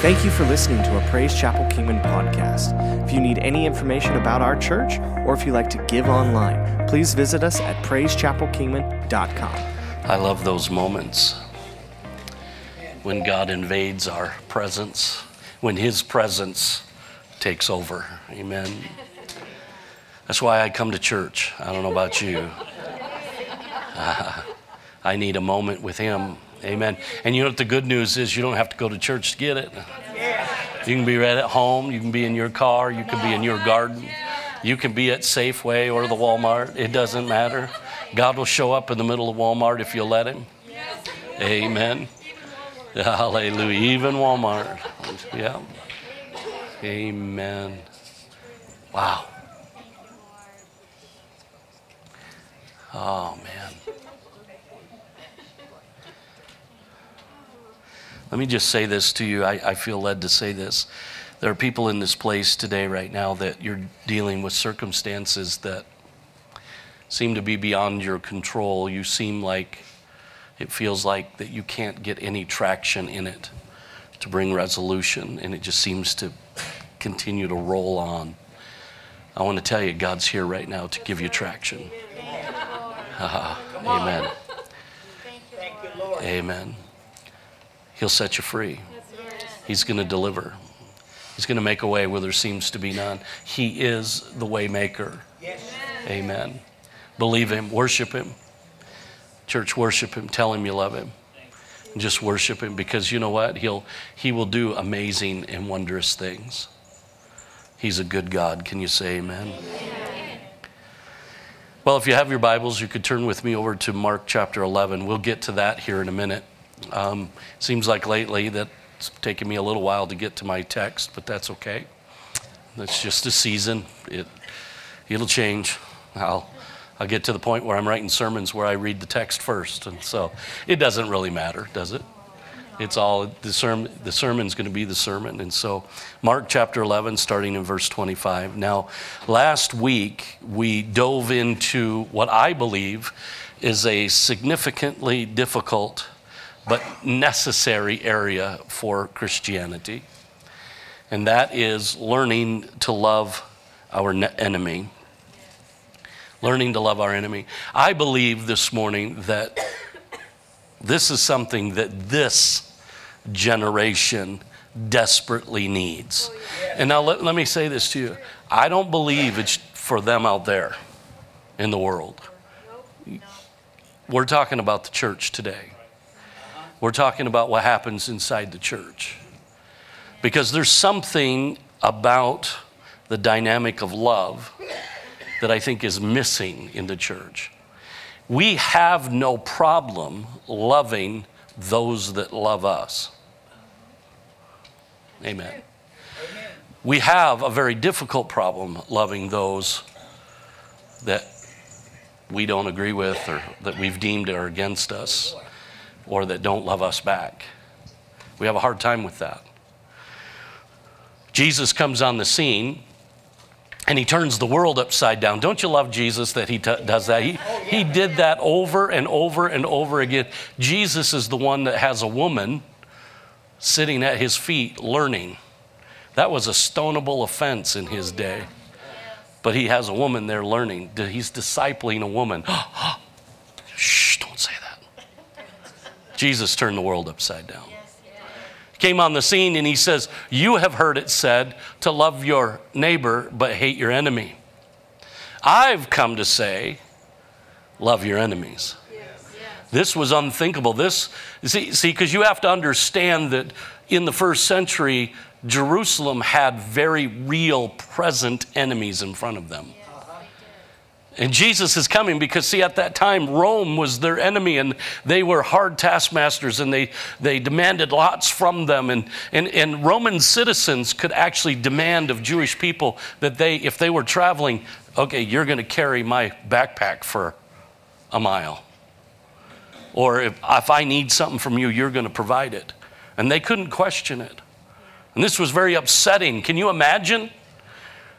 Thank you for listening to a Praise Chapel Kingman podcast. If you need any information about our church or if you'd like to give online, please visit us at praisechapelkingman.com. I love those moments when God invades our presence, when His presence takes over. Amen. That's why I come to church. I don't know about you. I need a moment with Him. Amen. And you know what the good news is? You don't have to go to church to get it. You can be right at home. You can be in your car. You can be in your garden. You can be at Safeway or the Walmart. It doesn't matter. God will show up in the middle of Walmart if you'll let Him. Amen. Hallelujah. Even Walmart. Yeah. Amen. Wow. Oh, man. Let me just say this to you. I feel led to say this. There are people in this place today right now that you're dealing with circumstances that seem to be beyond your control. You seem like, it feels like that you can't get any traction in it to bring resolution, and it just seems to continue to roll on. I want to tell you, God's here right now to give you traction. Amen. Amen. He'll set you free. He's going to deliver. He's going to make a way where there seems to be none. He is the way maker. Yes. Amen. Believe Him. Worship Him. Church, worship Him. Tell Him you love Him. And just worship Him, because you know what? He will do amazing and wondrous things. He's a good God. Can you say amen? Amen. Well, if you have your Bibles, you could turn with me over to Mark chapter 11. We'll get to that here in a minute. Seems like lately that's taken me a little while to get to my text, but that's okay. That's just a season. It'll change. I'll get to the point where I'm writing sermons where I read the text first, and so it doesn't really matter, does it? It's all the sermon's going to be the sermon. And so Mark chapter 11, starting in verse 25. Now, last week we dove into what I believe is a significantly difficult but necessary area for Christianity, and that is learning to love our enemy. Learning to love our enemy. I believe this morning that this is something that this generation desperately needs. And now let me say this to you. I don't believe it's for them out there in the world. We're talking about the church today. We're talking about what happens inside the church. Because there's something about the dynamic of love that I think is missing in the church. We have no problem loving those that love us. Amen. We have a very difficult problem loving those that we don't agree with or that we've deemed are against us, or that don't love us back. We have a hard time with that. Jesus comes on the scene, and He turns the world upside down. Don't you love Jesus that He does that? He did that over and over and over again. Jesus is the one that has a woman sitting at His feet learning. That was a stonable offense in His day. But He has a woman there learning. He's discipling a woman. Shh, don't say that. Jesus turned the world upside down. Came on the scene and He says, you have heard it said to love your neighbor but hate your enemy. I've come to say, love your enemies. Yes. This was unthinkable. Because you have to understand that in the first century, Jerusalem had very real present enemies in front of them. And Jesus is coming because, see, at that time, Rome was their enemy, and they were hard taskmasters, and they demanded lots from them. And Roman citizens could actually demand of Jewish people that if they were traveling, okay, you're going to carry my backpack for a mile. Or if I need something from you, you're going to provide it. And they couldn't question it. And this was very upsetting. Can you imagine?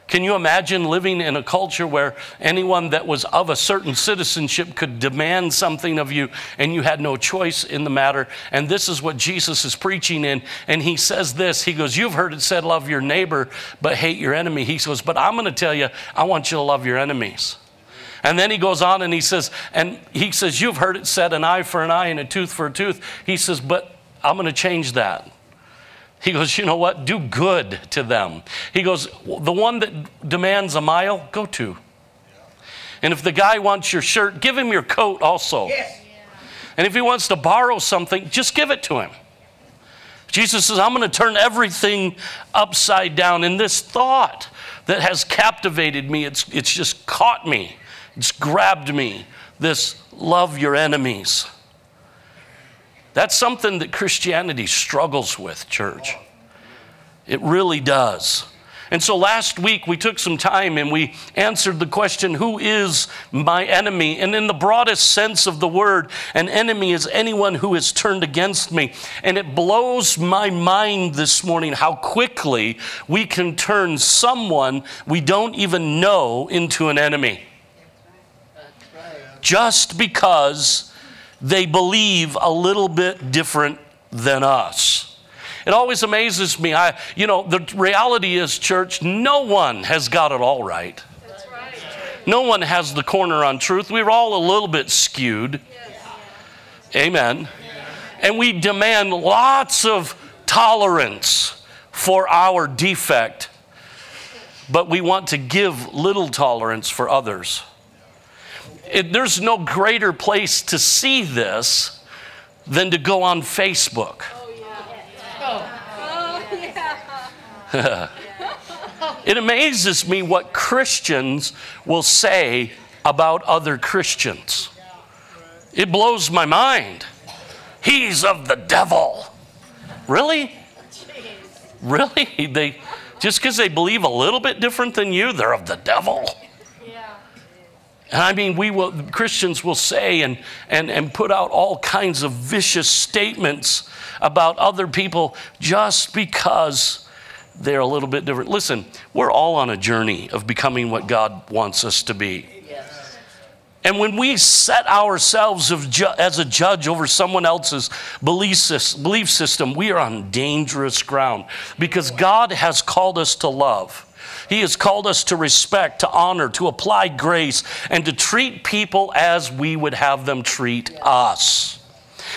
Can you imagine living in a culture where anyone that was of a certain citizenship could demand something of you and you had no choice in the matter? And this is what Jesus is preaching in. And he says this, he goes, you've heard it said, love your neighbor, but hate your enemy. He goes, but I'm going to tell you, I want you to love your enemies. And then he goes on and he says, you've heard it said, an eye for an eye and a tooth for a tooth. He says, but I'm going to change that. He goes, you know what? Do good to them. He goes, the one that demands a mile, go to. And if the guy wants your shirt, give him your coat also. Yes. And if he wants to borrow something, just give it to him. Jesus says, I'm going to turn everything upside down. And this thought that has captivated me, it's just caught me. It's grabbed me, this love your enemies. That's something that Christianity struggles with, church. It really does. And so last week we took some time and we answered the question, who is my enemy? And in the broadest sense of the word, an enemy is anyone who is turned against me. And it blows my mind this morning how quickly we can turn someone we don't even know into an enemy. Just because they believe a little bit different than us. It always amazes me. The reality is, church, no one has got it all right. That's right. No one has the corner on truth. We're all a little bit skewed. Yes. Amen. Yes. And we demand lots of tolerance for our defect, but we want to give little tolerance for others. There's no greater place to see this than to go on Facebook. Oh, yeah. Oh, yeah. It amazes me what Christians will say about other Christians. It blows my mind. He's of the devil. Really? Really? Just because they believe a little bit different than you, they're of the devil. And I mean, Christians will say and put out all kinds of vicious statements about other people just because they're a little bit different. Listen, we're all on a journey of becoming what God wants us to be. Yes. And when we set ourselves as a judge over someone else's belief system, we are on dangerous ground because God has called us to love. He has called us to respect, to honor, to apply grace, and to treat people as we would have them treat us.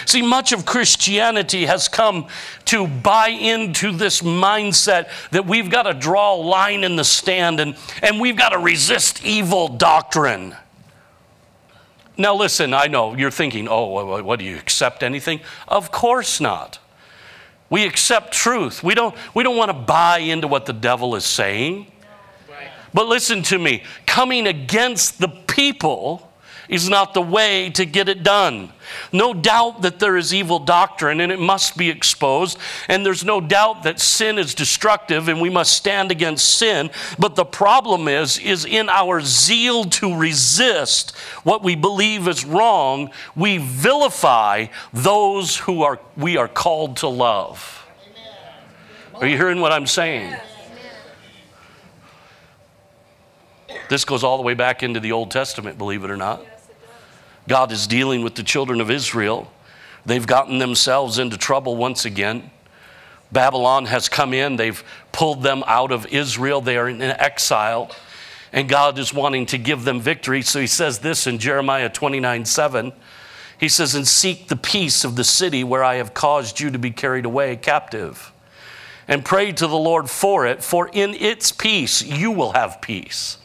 See, much of Christianity has come to buy into this mindset that we've got to draw a line in the sand and we've got to resist evil doctrine. Now listen, I know you're thinking, oh, what, do you accept anything? Of course not. We accept truth. We don't want to buy into what the devil is saying. Right. But listen to me. Coming against the people is not the way to get it done. No doubt that there is evil doctrine and it must be exposed. And there's no doubt that sin is destructive and we must stand against sin. But the problem is in our zeal to resist what we believe is wrong, we vilify those who we are called to love. Amen. Are you hearing what I'm saying? Yes. This goes all the way back into the Old Testament, believe it or not. God is dealing with the children of Israel. They've gotten themselves into trouble once again. Babylon has come in. They've pulled them out of Israel. They are in exile. And God is wanting to give them victory. So he says this in Jeremiah 29:7. He says, and seek the peace of the city where I have caused you to be carried away captive. And pray to the Lord for it, for in its peace you will have peace.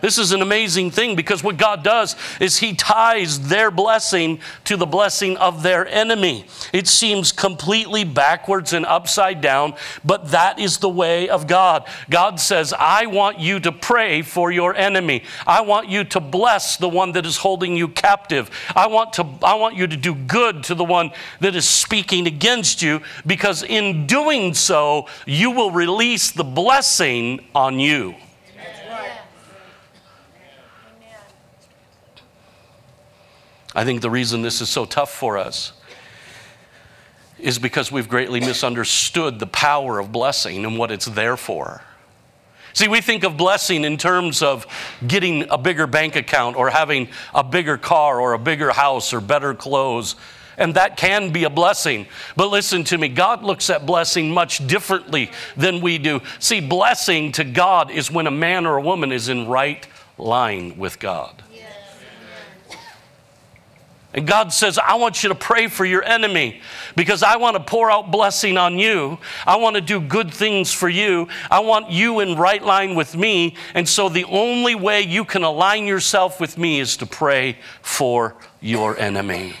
This is an amazing thing because what God does is he ties their blessing to the blessing of their enemy. It seems completely backwards and upside down, but that is the way of God. God says, I want you to pray for your enemy. I want you to bless the one that is holding you captive. I want you to do good to the one that is speaking against you because in doing so, you will release the blessing on you. I think the reason this is so tough for us is because we've greatly misunderstood the power of blessing and what it's there for. See, we think of blessing in terms of getting a bigger bank account or having a bigger car or a bigger house or better clothes. And that can be a blessing. But listen to me, God looks at blessing much differently than we do. See, blessing to God is when a man or a woman is in right line with God. And God says, I want you to pray for your enemy because I want to pour out blessing on you. I want to do good things for you. I want you in right line with me. And so the only way you can align yourself with me is to pray for your enemy.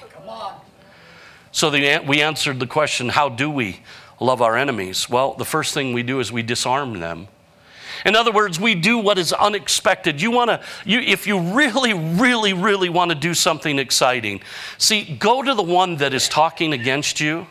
So we answered the question, how do we love our enemies? Well, the first thing we do is we disarm them. In other words, we do what is unexpected. If you really, really, really want to do something exciting, see, go to the one that is talking against you.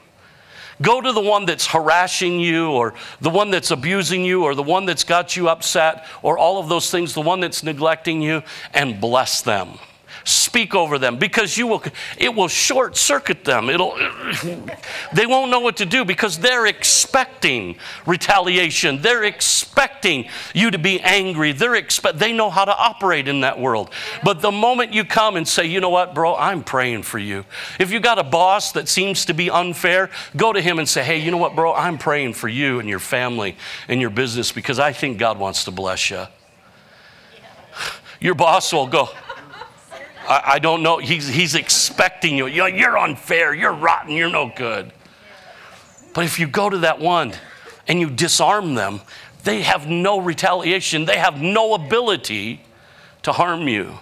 Go to the one that's harassing you or the one that's abusing you or the one that's got you upset or all of those things, the one that's neglecting you, and bless them. Speak over them because it will short circuit them. They won't know what to do because they're expecting retaliation. They're expecting you to be angry. They know how to operate in that world. But the moment you come and say, you know what, bro, I'm praying for you. If you got a boss that seems to be unfair, go to him and say, hey, you know what, bro, I'm praying for you and your family and your business because I think God wants to bless you. Your boss will go, I don't know. He's expecting you. You're unfair. You're rotten. You're no good. But if you go to that one and you disarm them, they have no retaliation. They have no ability to harm you.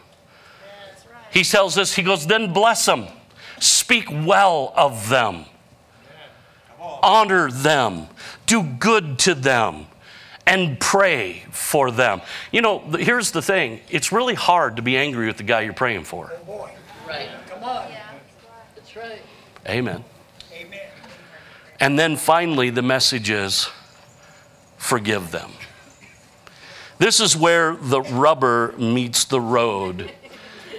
He tells us, he goes, then bless them. Speak well of them. Honor them. Do good to them. And pray for them. You know, here's the thing. It's really hard to be angry with the guy you're praying for. Oh boy. Right. Come on. Yeah. That's right. Amen. Amen. And then finally, the message is forgive them. This is where the rubber meets the road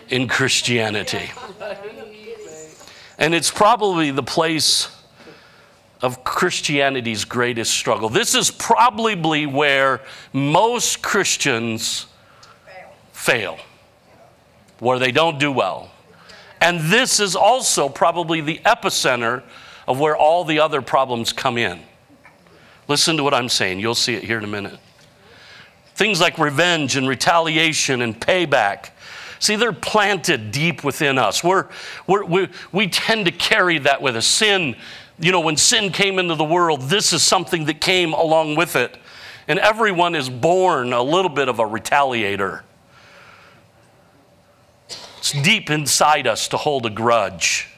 in Christianity. And it's probably the place of Christianity's greatest struggle. This is probably where most Christians fail, where they don't do well. And this is also probably the epicenter of where all the other problems come in. Listen to what I'm saying. You'll see it here in a minute. Things like revenge and retaliation and payback. See, they're planted deep within us. We tend to carry that with us. Sin. You know, when sin came into the world, this is something that came along with it. And everyone is born a little bit of a retaliator. It's deep inside us to hold a grudge.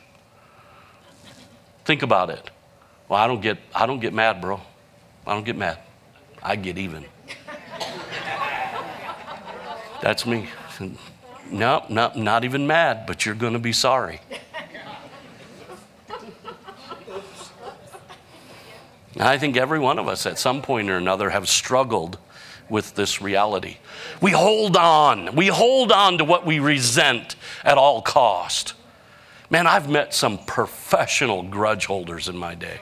Think about it. Well, I don't get mad, bro. I don't get mad. I get even. That's me. No, not even mad, but you're going to be sorry. I think every one of us at some point or another have struggled with this reality. We hold on. We hold on to what we resent at all cost. Man, I've met some professional grudge holders in my day.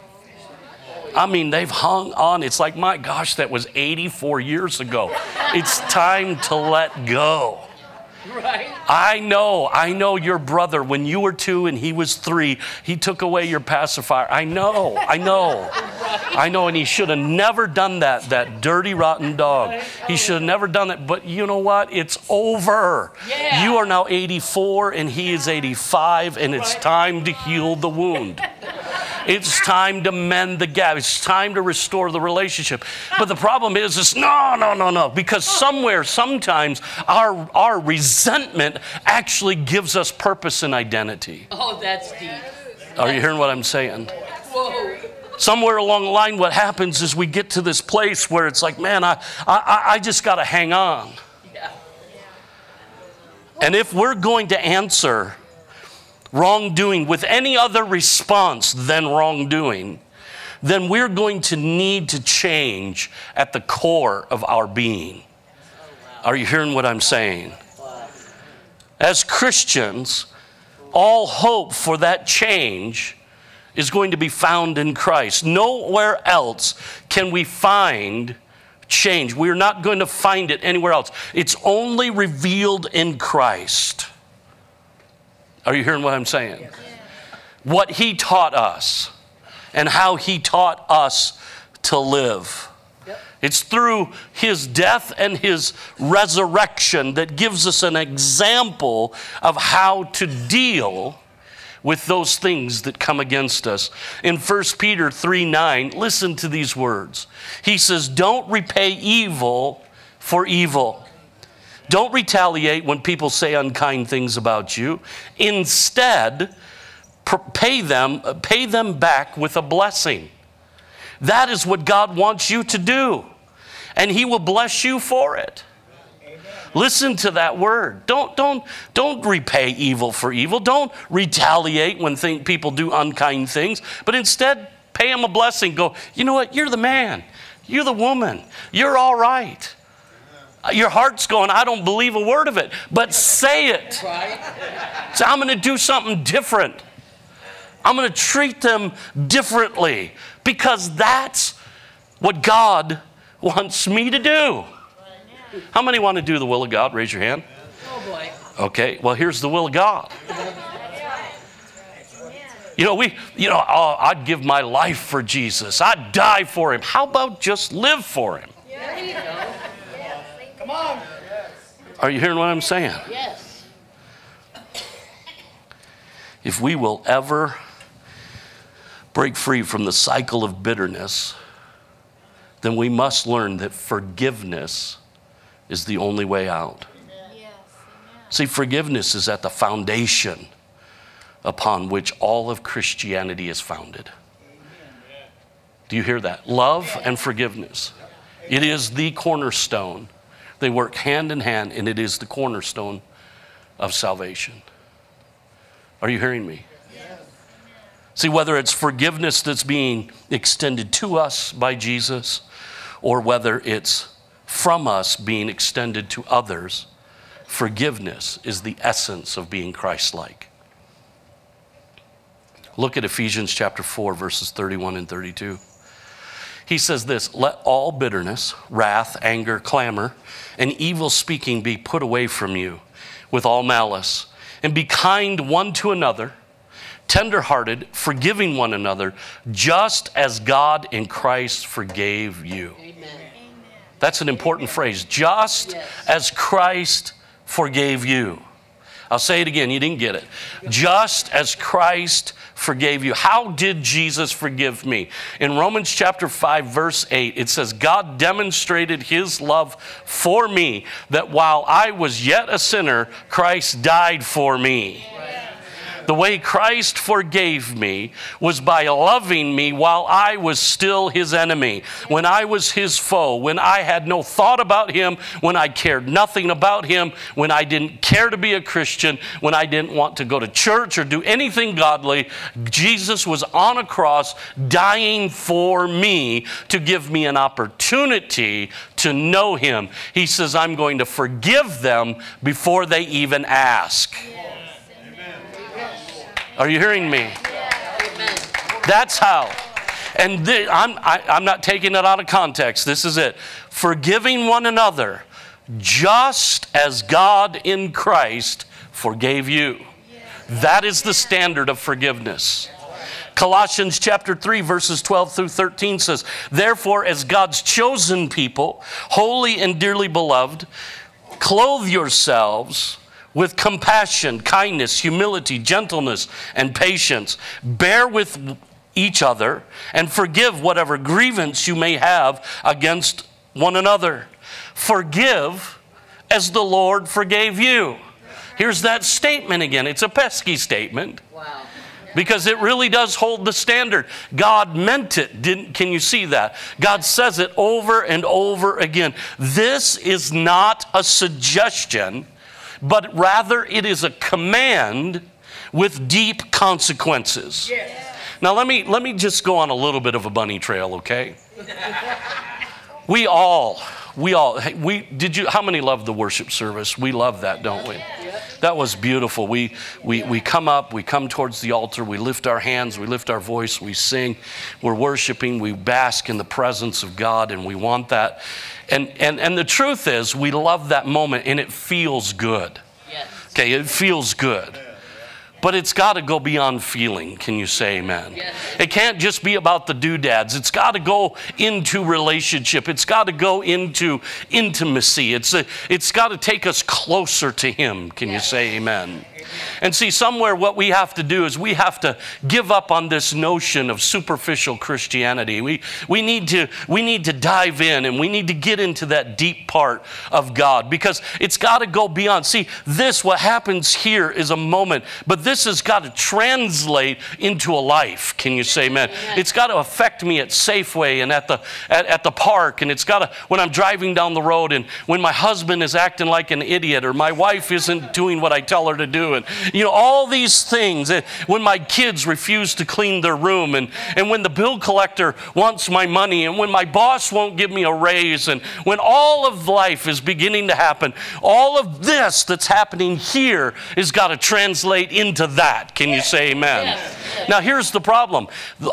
I mean, they've hung on. It's like, my gosh, that was 84 years ago. It's time to let go. Right? I know your brother, when you were 2 and he was 3, he took away your pacifier. I know. Right? I know, and he should have never done that, that dirty, rotten dog. He should have never done it, but you know what? It's over. Yeah. You are now 84 and he is 85, and it's time to heal the wound. It's time to mend the gap. It's time to restore the relationship. But the problem is no. Because somewhere, sometimes, our resentment actually gives us purpose and identity. Oh, that's deep. Are you hearing what I'm saying? Whoa. Somewhere along the line, what happens is we get to this place where it's like, man, I just got to hang on. Yeah. And if we're going to answer wrongdoing with any other response than wrongdoing, then we're going to need to change at the core of our being. Are you hearing what I'm saying? As Christians, all hope for that change is going to be found in Christ. Nowhere else can we find change. We are not going to find it anywhere else. It's only revealed in Christ. Are you hearing what I'm saying? Yes. What he taught us and how he taught us to live. Yep. It's through his death and his resurrection that gives us an example of how to deal with those things that come against us. In 1 Peter 3:9, listen to these words. He says, don't repay evil for evil. Don't retaliate when people say unkind things about you. Instead, pay them back with a blessing. That is what God wants you to do, and he will bless you for it. Amen. Listen to that word. Don't repay evil for evil. Don't retaliate when people do unkind things, but instead pay them a blessing. Go, you know what? You're the man. You're the woman. You're all right. Your heart's going, I don't believe a word of it, but say it. Right. So I'm going to do something different. I'm going to treat them differently because that's what God wants me to do. How many want to do the will of God? Raise your hand. Oh, boy. Okay, well, here's the will of God. You know, I'd give my life for Jesus. I'd die for him. How about just live for him? There you go. Come on. Are you hearing what I'm saying? Yes. If we will ever break free from the cycle of bitterness, then we must learn that forgiveness is the only way out. Yes, see, forgiveness is at the foundation upon which all of Christianity is founded. Amen. Do you hear that? Love and forgiveness. It is the cornerstone. They work hand in hand, and it is the cornerstone of salvation. Are you hearing me? Yes. See, whether it's forgiveness that's being extended to us by Jesus or whether it's from us being extended to others, forgiveness is the essence of being Christ-like. Look at Ephesians chapter 4, verses 31 and 32. He says this, let all bitterness, wrath, anger, clamor, and evil speaking be put away from you with all malice. And be kind one to another, tenderhearted, forgiving one another, just as God in Christ forgave you. Amen. That's an important phrase. Just as Christ forgave you. I'll say it again. You didn't get it. Just as Christ forgave you. How did Jesus forgive me? In Romans chapter 5, verse 8, it says, God demonstrated his love for me, that while I was yet a sinner, Christ died for me. The way Christ forgave me was by loving me while I was still his enemy, when I was his foe, when I had no thought about him, when I cared nothing about him, when I didn't care to be a Christian, when I didn't want to go to church or do anything godly. Jesus was on a cross dying for me to give me an opportunity to know him. He says, I'm going to forgive them before they even ask. Are you hearing me? That's how. And I'm not taking it out of context. This is it. Forgiving one another just as God in Christ forgave you. That is the standard of forgiveness. Colossians chapter 3, verses 12 through 13 says, therefore, as God's chosen people, holy and dearly beloved, clothe yourselves with compassion, kindness, humility, gentleness, and patience. Bear with each other and forgive whatever grievance you may have against one another. Forgive as the Lord forgave you. Here's that statement again. It's a pesky statement. Wow. Because it really does hold the standard. God meant it. Can you see that? God says it over and over again. This is not a suggestion, but rather it is a command with deep consequences. Yes. Now let me just go on a little bit of a bunny trail, okay? How many love the worship service? We love that, don't we? That was beautiful. We come up, we come towards the altar, we lift our hands, we lift our voice, we sing, we're worshiping, we bask in the presence of God, and we want that. And the truth is, we love that moment, and it feels good. Yes. Okay, it feels good. But it's got to go beyond feeling. Can you say amen? Yes. It can't just be about the doodads. It's got to go into relationship. It's got to go into intimacy. It's got to take us closer to Him. Can yes. you say amen? And see, somewhere what we have to do is we have to give up on this notion of superficial Christianity. We need to dive in, and we need to get into that deep part of God, because it's got to go beyond. See, this, what happens here is a moment, but this has got to translate into a life. Can you say amen? Amen. It's got to affect me at Safeway and at the park, and it's got to, when I'm driving down the road, and when my husband is acting like an idiot, or my wife isn't doing what I tell her to do, and you know, all these things. When my kids refuse to clean their room, and when the bill collector wants my money, and when my boss won't give me a raise, and when all of life is beginning to happen, all of this that's happening here has got to translate into that. Can you say amen? Yes. Yes. Now here's the problem.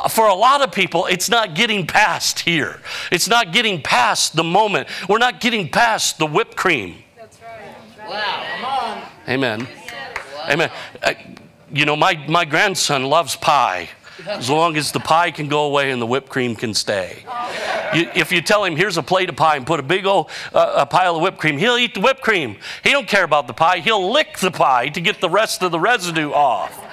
For a lot of people, it's not getting past here. It's not getting past the moment. We're not getting past the whipped cream. That's right. Wow. Come on. Amen. Amen. You know, my grandson loves pie, as long as the pie can go away and the whipped cream can stay. If you tell him, here's a plate of pie and put a big old a pile of whipped cream, he'll eat the whipped cream. He don't care about the pie. He'll lick the pie to get the rest of the residue off.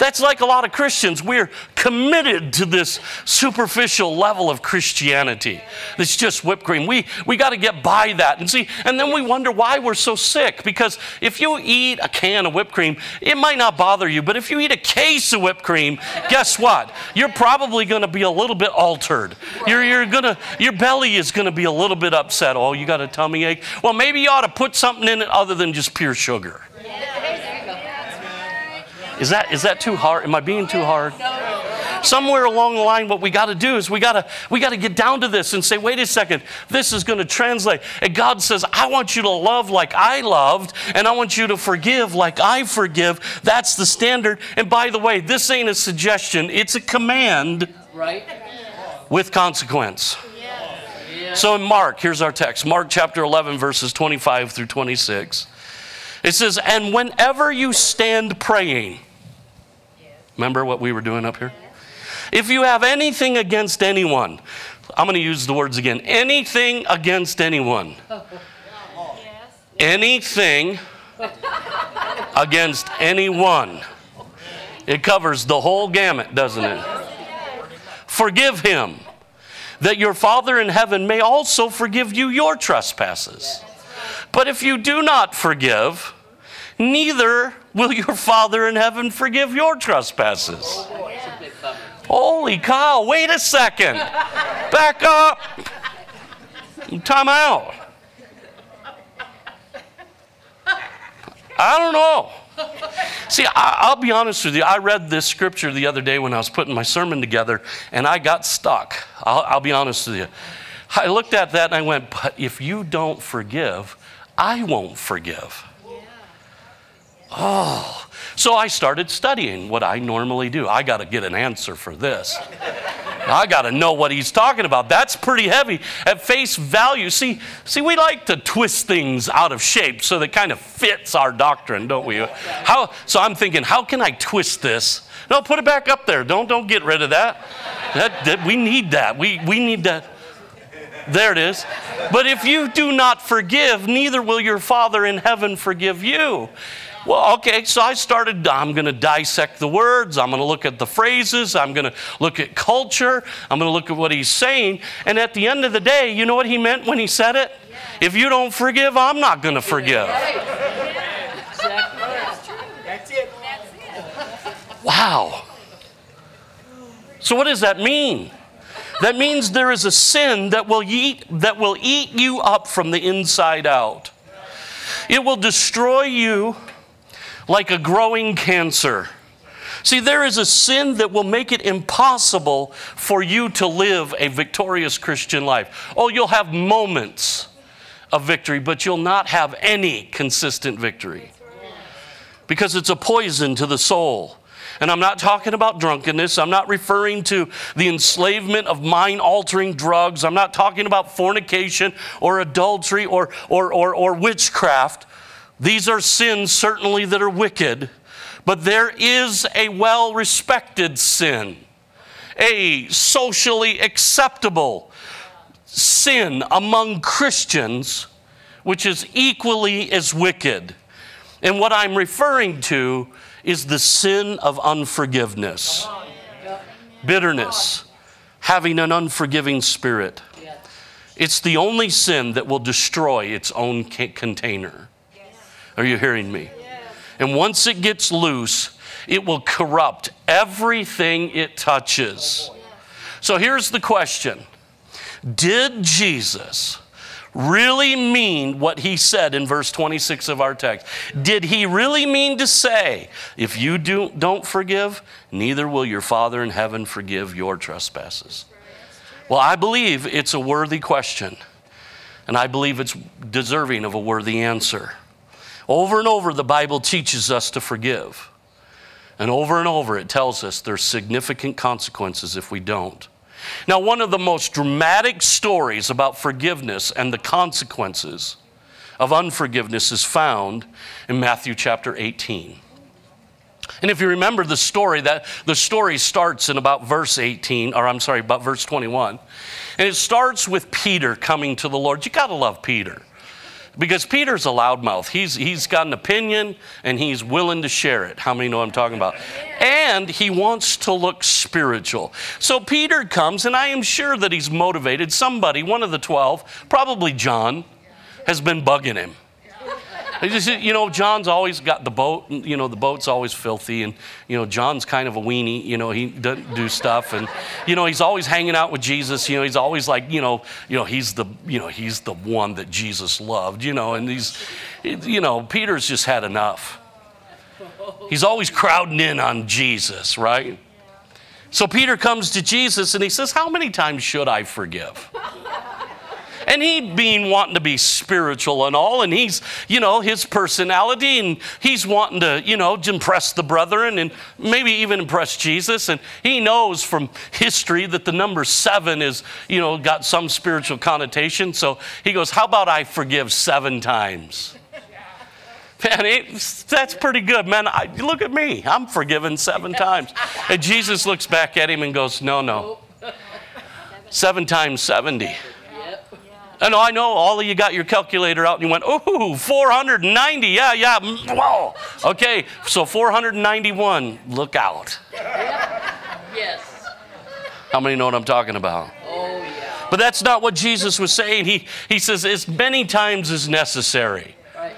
That's like a lot of Christians. We're committed to this superficial level of Christianity. It's just whipped cream. We got to get by that. And see, and then we wonder why we're so sick. Because if you eat a can of whipped cream, it might not bother you. But if you eat a case of whipped cream, guess what? You're probably going to be a little bit altered. Your belly is going to be a little bit upset. Oh, you got a tummy ache? Well, maybe you ought to put something in it other than just pure sugar. Is that too hard? Am I being too hard? Somewhere along the line, what we got to do is we got to get down to this and say, wait a second, this is going to translate. And God says, I want you to love like I loved, and I want you to forgive like I forgive. That's the standard. And by the way, this ain't a suggestion; it's a command, right? With consequence. Yeah. So in Mark, here's our text: Mark chapter 11, verses 25 through 26. It says, and whenever you stand praying, remember what we were doing up here? If you have anything against anyone, I'm going to use the words again, anything against anyone. Anything against anyone. It covers the whole gamut, doesn't it? Forgive him, that your Father in heaven may also forgive you your trespasses. But if you do not forgive, neither will your Father in heaven forgive your trespasses. Oh, boy, that's a big bummer. Holy cow, wait a second. Back up. Time out. I don't know. See, I'll be honest with you. I read this scripture the other day when I was putting my sermon together, and I got stuck. I'll be honest with you. I looked at that and I went, but if you don't forgive, I won't forgive. Yeah. Oh, so I started studying what I normally do. I got to get an answer for this. I got to know what he's talking about. That's pretty heavy at face value. See, we like to twist things out of shape so that kind of fits our doctrine, don't we? So I'm thinking, how can I twist this? No, put it back up there. Don't get rid of that. That we need that. We need that. There it is. But if you do not forgive, neither will your Father in heaven forgive you. Well, okay, so I'm going to dissect the words. I'm going to look at the phrases. I'm going to look at culture. I'm going to look at what he's saying. And at the end of the day, you know what he meant when he said it? If you don't forgive, I'm not going to forgive. Wow. So what does that mean? That means there is a sin that will eat you up from the inside out. It will destroy you like a growing cancer. See, there is a sin that will make it impossible for you to live a victorious Christian life. Oh, you'll have moments of victory, but you'll not have any consistent victory. because it's a poison to the soul. And I'm not talking about drunkenness. I'm not referring to the enslavement of mind-altering drugs. I'm not talking about fornication or adultery or witchcraft. These are sins certainly that are wicked, but there is a well-respected sin, a socially acceptable sin among Christians, which is equally as wicked. And what I'm referring to is the sin of unforgiveness, bitterness, having an unforgiving spirit. It's the only sin that will destroy its own container. Are you hearing me? And once it gets loose, it will corrupt everything it touches. So here's the question. Did Jesus really mean what he said in verse 26 of our text? Did he really mean to say, if you don't forgive, neither will your Father in heaven forgive your trespasses? Well, I believe it's a worthy question, and I believe it's deserving of a worthy answer. Over and over, the Bible teaches us to forgive. And over, it tells us there's significant consequences if we don't. Now, one of the most dramatic stories about forgiveness and the consequences of unforgiveness is found in Matthew chapter 18. And if you remember the story, that the story starts in about verse 21. And it starts with Peter coming to the Lord. You got to love Peter, because Peter's a loudmouth. He's got an opinion, and he's willing to share it. How many know what I'm talking about? And he wants to look spiritual. So Peter comes, and I am sure that he's motivated. Somebody, one of the 12, probably John, has been bugging him. John's always got the boat. The boat's always filthy, and, John's kind of a weenie. He doesn't do stuff, and, he's always hanging out with Jesus. He's always like, he's the one that Jesus loved, and Peter's just had enough. He's always crowding in on Jesus, right? So Peter comes to Jesus, and he says, how many times should I forgive? And he being wanting to be spiritual and all, and he's, his personality, and he's wanting to, impress the brethren and maybe even impress Jesus. And he knows from history that the number 7 is, got some spiritual connotation. So he goes, how about I forgive 7 times? Man, that's pretty good, man. Look at me. I'm forgiven 7 times. And Jesus looks back at him and goes, no. 7 times 70. And I know all of you got your calculator out and you went, 490, yeah, whoa. Okay, so 491, look out. Yes. How many know what I'm talking about? Oh, yeah. But that's not what Jesus was saying. He says, as many times as necessary. Right.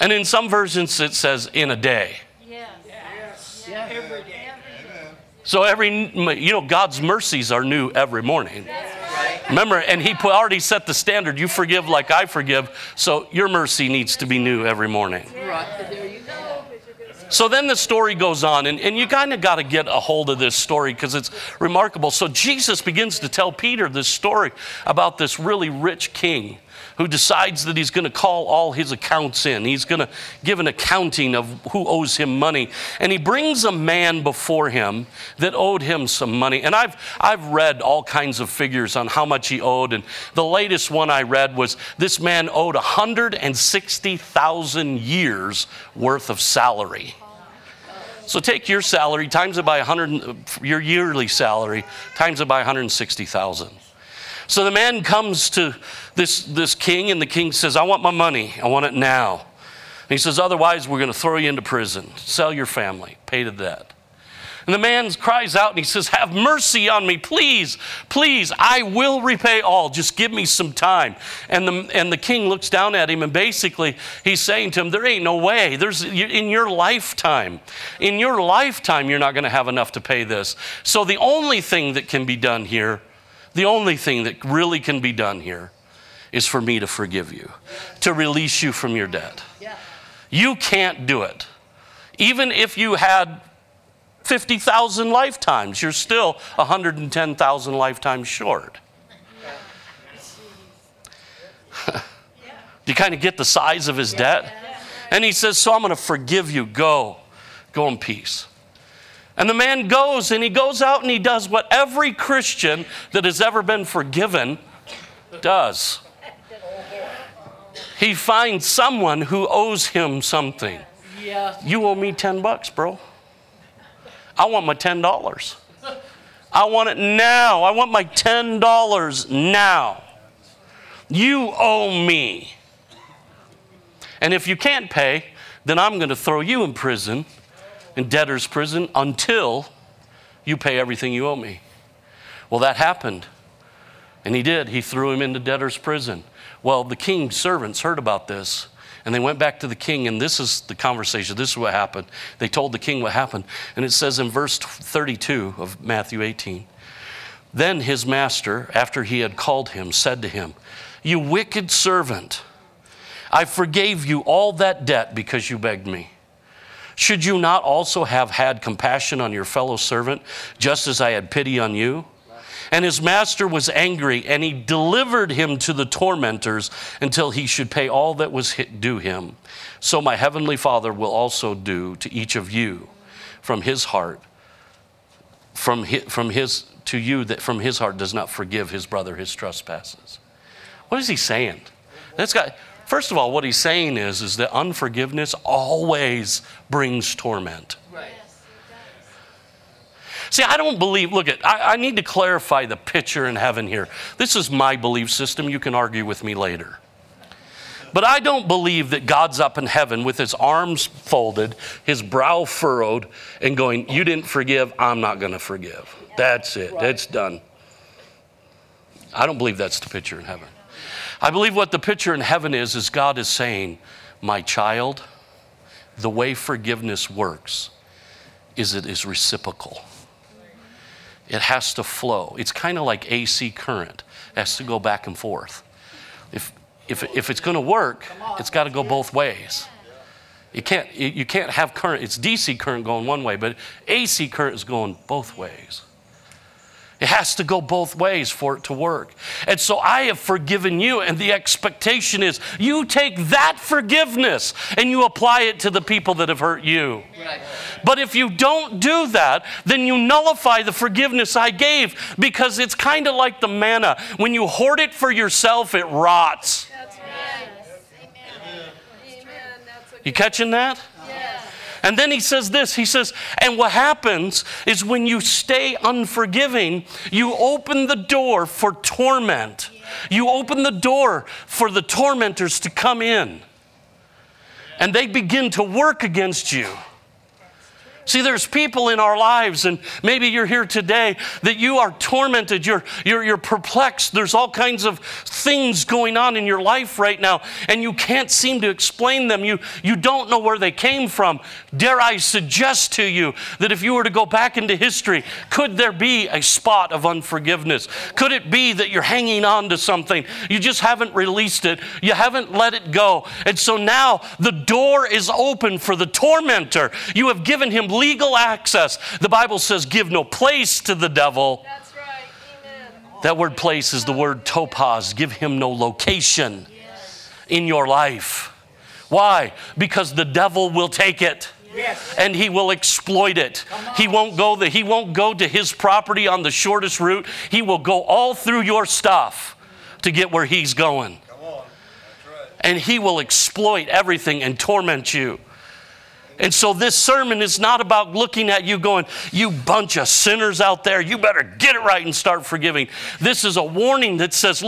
And in some versions it says, in a day. Yes. Yeah. Every day. So God's mercies are new every morning. Remember, and he already set the standard. You forgive like I forgive, so your mercy needs to be new every morning. Right, there you go. So then the story goes on, and you kind of got to get a hold of this story because it's remarkable. So Jesus begins to tell Peter this story about this really rich king who decides that he's going to call all his accounts in. He's going to give an accounting of who owes him money. And he brings a man before him that owed him some money. And I've read all kinds of figures on how much he owed. And the latest one I read was this man owed 160,000 years worth of salary. So take your salary, your yearly salary, times it by 160,000. So the man comes to this king, and the king says, I want my money. I want it now. And he says, otherwise, we're going to throw you into prison. Sell your family. Pay to that. And the man cries out, and he says, have mercy on me. Please, please, I will repay all. Just give me some time. And the king looks down at him, and basically he's saying to him, there ain't no way. In your lifetime, you're not going to have enough to pay this. So the only thing that can be done here is for me to forgive you, to release you from your debt. Yeah. You can't do it. Even if you had 50,000 lifetimes, you're still 110,000 lifetimes short. Do you kind of get the size of his debt? And he says, so I'm going to forgive you. Go in peace. And the man goes, and he goes out and he does what every Christian that has ever been forgiven does. He finds someone who owes him something. Yeah. You owe me $10, bro. I want my $10. I want it now. I want my $10 now. You owe me. And if you can't pay, then I'm going to throw you in prison, in debtor's prison, until you pay everything you owe me. Well, that happened. And he did. He threw him into debtor's prison. Well, the king's servants heard about this, and they went back to the king, and this is the conversation. This is what happened. They told the king what happened. And it says in verse 32 of Matthew 18, then his master, after he had called him, said to him, you wicked servant, I forgave you all that debt because you begged me. Should you not also have had compassion on your fellow servant, just as I had pity on you? And his master was angry, and he delivered him to the tormentors until he should pay all that was due him. So my heavenly Father will also do to each of you from his heart, from his heart does not forgive his brother his trespasses. What is he saying? First of all, what he's saying is that unforgiveness always brings torment. Right. See, I don't believe, I need to clarify the picture in heaven here. This is my belief system. You can argue with me later. But I don't believe that God's up in heaven with his arms folded, his brow furrowed, and going, you didn't forgive, I'm not going to forgive. That's it. It's done. I don't believe that's the picture in heaven. I believe what the picture in heaven is God is saying, my child, the way forgiveness works is it is reciprocal. It has to flow. It's kind of like AC current. It has to go back and forth. If it's going to work, it's got to go both ways. You can't have current. It's DC current going one way, but AC current is going both ways. It has to go both ways for it to work. And so I have forgiven you, and the expectation is you take that forgiveness and you apply it to the people that have hurt you. Right. But if you don't do that, then you nullify the forgiveness I gave, because it's kind of like the manna. When you hoard it for yourself, it rots. That's right. Yes. Amen. You catching that? Yes. And then he says this, and what happens is when you stay unforgiving, you open the door for torment. You open the door for the tormentors to come in. And they begin to work against you. See, there's people in our lives, and maybe you're here today, that you are tormented, you're perplexed. There's all kinds of things going on in your life right now, and you can't seem to explain them. You don't know where they came from. Dare I suggest to you that if you were to go back into history, could there be a spot of unforgiveness? Could it be that you're hanging on to something? You just haven't released it. You haven't let it go. And so now the door is open for the tormentor. You have given him legal access. The Bible says, give no place to the devil. That's right. Amen. That word place is the word topaz. Give him no location in your life. Why? Because the devil will take it. Yes. And he will exploit it. He won't go to his property on the shortest route. He will go all through your stuff to get where he's going. Come on. That's right. And he will exploit everything and torment you. And so this sermon is not about looking at you going, you bunch of sinners out there, you better get it right and start forgiving. This is a warning that says,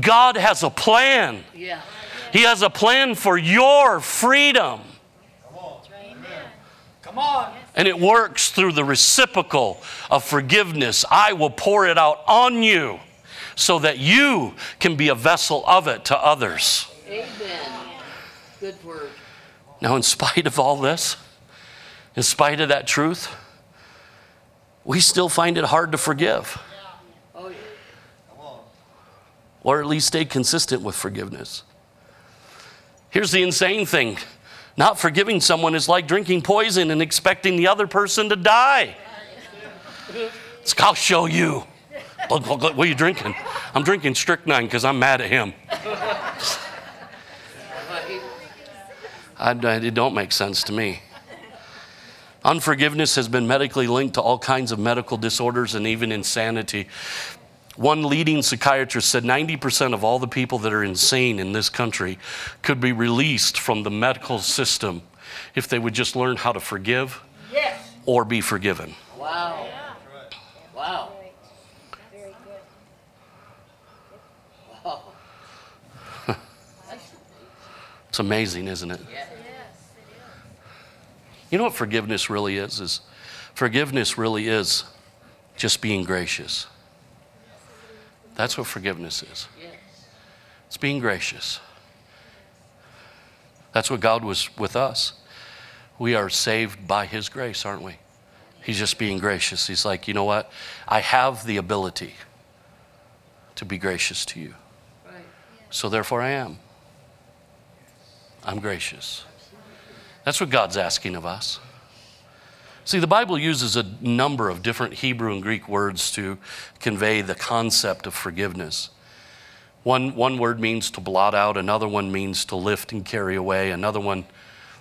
God has a plan. Yeah. He has a plan for your freedom. Come on. Amen. Come on. And it works through the reciprocal of forgiveness. I will pour it out on you so that you can be a vessel of it to others. Amen. Good word. Now, in spite of all this, in spite of that truth, we still find it hard to forgive. Or at least stay consistent with forgiveness. Here's the insane thing. Not forgiving someone is like drinking poison and expecting the other person to die. I'll show you. Look, what are you drinking? I'm drinking strychnine because I'm mad at him. It don't make sense to me. Unforgiveness has been medically linked to all kinds of medical disorders and even insanity. One leading psychiatrist said 90% of all the people that are insane in this country could be released from the medical system if they would just learn how to forgive or be forgiven. Wow. Wow. Very good. Wow. It's amazing, isn't it? Yes, it is. You know what forgiveness really is? Forgiveness really is just being gracious. That's what forgiveness is. It's being gracious. That's what God was with us. We are saved by His grace, aren't we? He's just being gracious. He's like, you know what? I have the ability to be gracious to you. Right. So therefore I am. I'm gracious. That's what God's asking of us. See, the Bible uses a number of different Hebrew and Greek words to convey the concept of forgiveness. One word means to blot out. Another one means to lift and carry away. Another one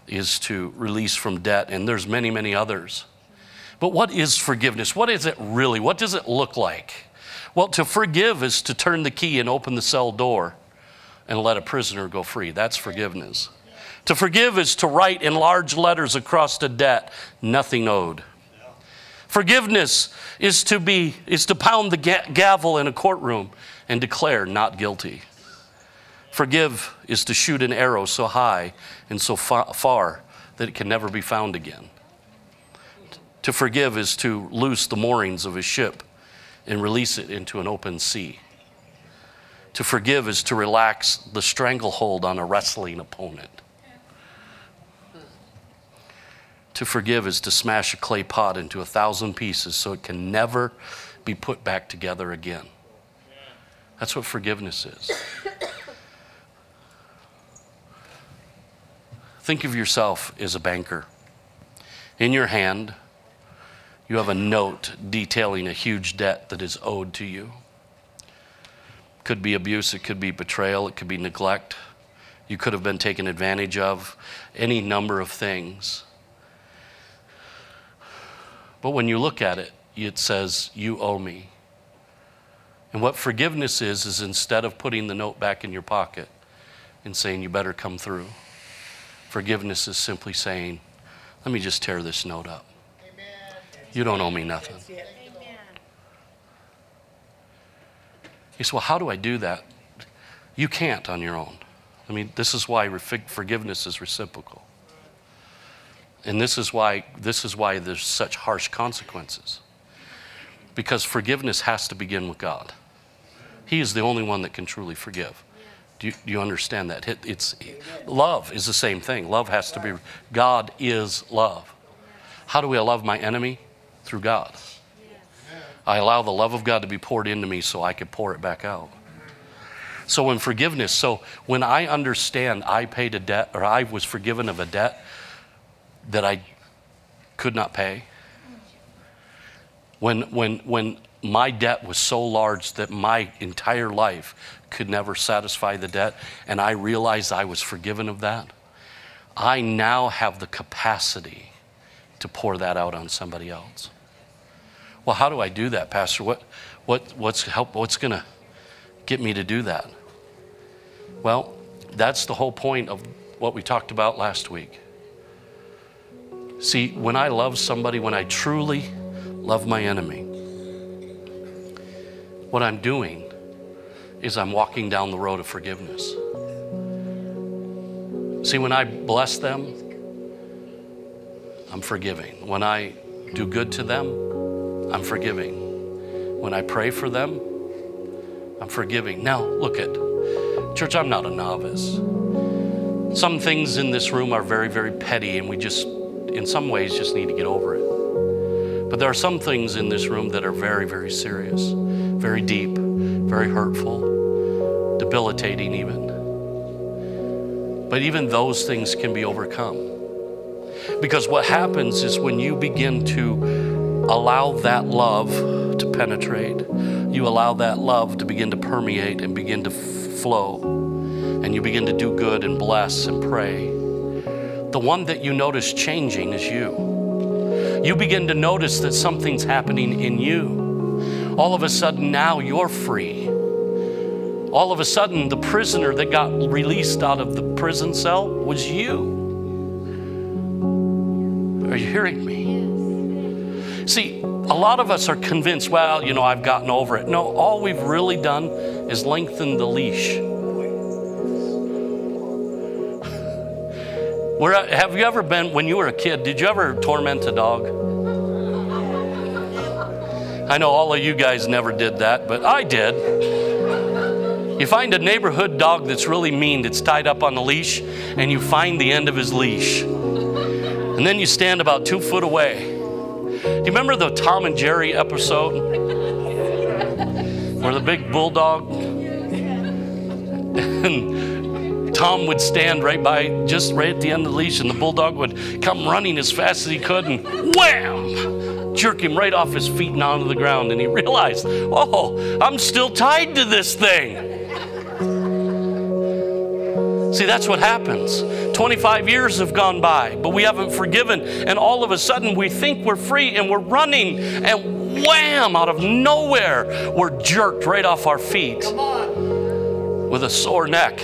is to release from debt. And there's many, many others. But what is forgiveness? What is it really? What does it look like? Well, to forgive is to turn the key and open the cell door and let a prisoner go free. That's forgiveness. To forgive is to write in large letters across the debt, nothing owed. Forgiveness is to pound the gavel in a courtroom and declare not guilty. Forgive is to shoot an arrow so high and so far that it can never be found again. To forgive is to loose the moorings of his ship and release it into an open sea. To forgive is to relax the stranglehold on a wrestling opponent. To forgive is to smash a clay pot into 1,000 pieces so it can never be put back together again. That's what forgiveness is. Think of yourself as a banker. In your hand, you have a note detailing a huge debt that is owed to you. Could be abuse, it could be betrayal, it could be neglect. You could have been taken advantage of, any number of things. But when you look at it, it says, you owe me. And what forgiveness is instead of putting the note back in your pocket and saying, you better come through, forgiveness is simply saying, let me just tear this note up. You don't owe me nothing. Amen. He said, well, how do I do that? You can't on your own. I mean, this is why forgiveness is reciprocal. And this is why there's such harsh consequences. Because forgiveness has to begin with God. He is the only one that can truly forgive. Do you understand that? Love is the same thing. Love has to be, God is love. How do I love my enemy? Through God. I allow the love of God to be poured into me so I could pour it back out. So when I understand I paid a debt, or I was forgiven of a debt that I could not pay, when my debt was so large that my entire life could never satisfy the debt, and I realized I was forgiven of that, I now have the capacity to pour that out on somebody else. Well, how do I do that, Pastor? What's going to get me to do that? Well, that's the whole point of what we talked about last week. See, when I love somebody, when I truly love my enemy, what I'm doing is I'm walking down the road of forgiveness. See, when I bless them, I'm forgiving. When I do good to them, I'm forgiving. When I pray for them, I'm forgiving. Now, look at, church, I'm not a novice. Some things in this room are very, very petty, and we just, in some ways, just need to get over it. But there are some things in this room that are very, very serious, very deep, very hurtful, debilitating even. But even those things can be overcome. Because what happens is when you begin to allow that love to penetrate, you allow that love to begin to permeate and begin to flow, and you begin to do good and bless and pray. the one that you notice changing is you. You begin to notice that something's happening in you. All of a sudden now you're free. All of a sudden the prisoner that got released out of the prison cell was you. Are you hearing me? See, a lot of us are convinced, well, you know, I've gotten over it. No, all we've really done is lengthen the leash. Have you ever been, when you were a kid, did you ever torment a dog? I know all of you guys never did that, but I did. You find a neighborhood dog that's really mean, that's tied up on the leash, and you find the end of his leash. And then you stand about 2 foot away. Do you remember the Tom and Jerry episode? Where the big bulldog? And Tom would stand right at the end of the leash, and the bulldog would come running as fast as he could and wham! Jerk him right off his feet and onto the ground. And he realized, oh, I'm still tied to this thing. See, that's what happens. 25 years have gone by, but we haven't forgiven. And all of a sudden, we think we're free and we're running. And wham, out of nowhere, we're jerked right off our feet with a sore neck,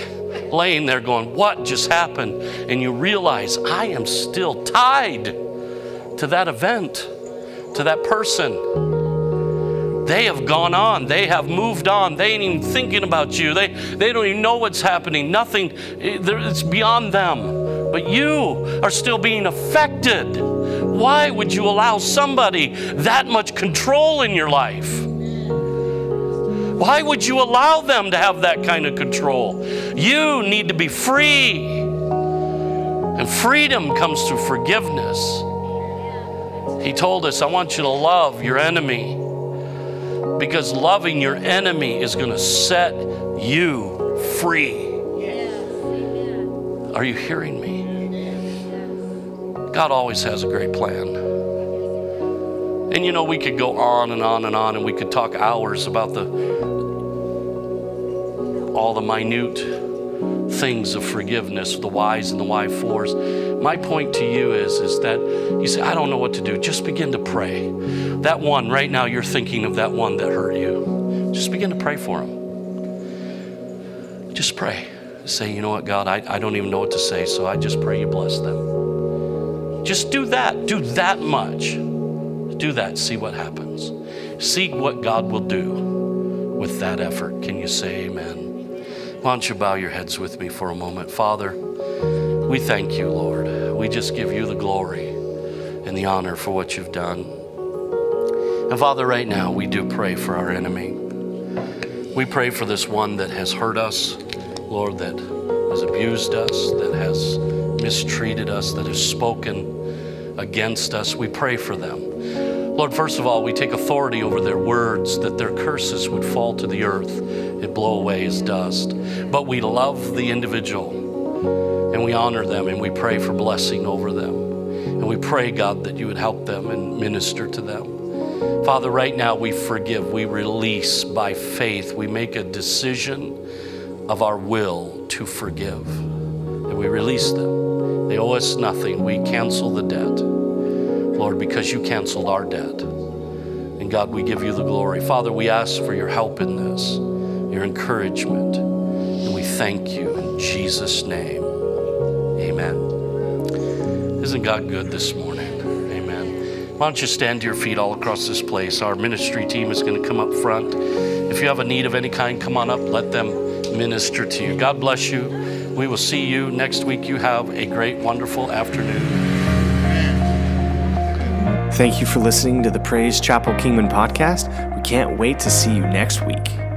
laying there going, what just happened? And you realize, I am still tied to that event, to that person. They have gone on. They have moved on. They ain't even thinking about you. They don't even know what's happening. Nothing. It's beyond them. But you are still being affected. Why would you allow somebody that much control in your life? Why would you allow them to have that kind of control? You need to be free. And freedom comes through forgiveness. He told us, I want you to love your enemy. Because loving your enemy is going to set you free. Are you hearing me? God always has a great plan. And you know, we could go on and on and on, and we could talk hours about all the minute things of forgiveness, the whys and the why fours. My point to you is that you say, I don't know what to do. Just begin to pray. That one right now, you're thinking of that one that hurt you. Just begin to pray for him. Just pray. Say, you know what, God, I don't even know what to say, so I just pray you bless them. Just do that. Do that much. Do that. See what happens. See what God will do with that effort. Can you say amen? Why don't you bow your heads with me for a moment? Father, we thank you, Lord. We just give you the glory and the honor for what you've done. And Father, right now, we do pray for our enemy. We pray for this one that has hurt us, Lord, that has abused us, that has mistreated us, that has spoken against us. We pray for them. Lord, first of all, we take authority over their words, that their curses would fall to the earth and blow away as dust. But we love the individual. And we honor them, and we pray for blessing over them. And we pray, God, that you would help them and minister to them. Father, right now we forgive, we release by faith. We make a decision of our will to forgive. And we release them. They owe us nothing. We cancel the debt, Lord, because you canceled our debt. And God, we give you the glory. Father, we ask for your help in this, your encouragement. And we thank you in Jesus' name. Amen. Isn't God good this morning? Amen. Why don't you stand to your feet all across this place? Our ministry team is going to come up front. If you have a need of any kind, come on up. Let them minister to you. God bless you. We will see you next week. You have a great, wonderful afternoon. Thank you for listening to the Praise Chapel Kingman podcast. We can't wait to see you next week.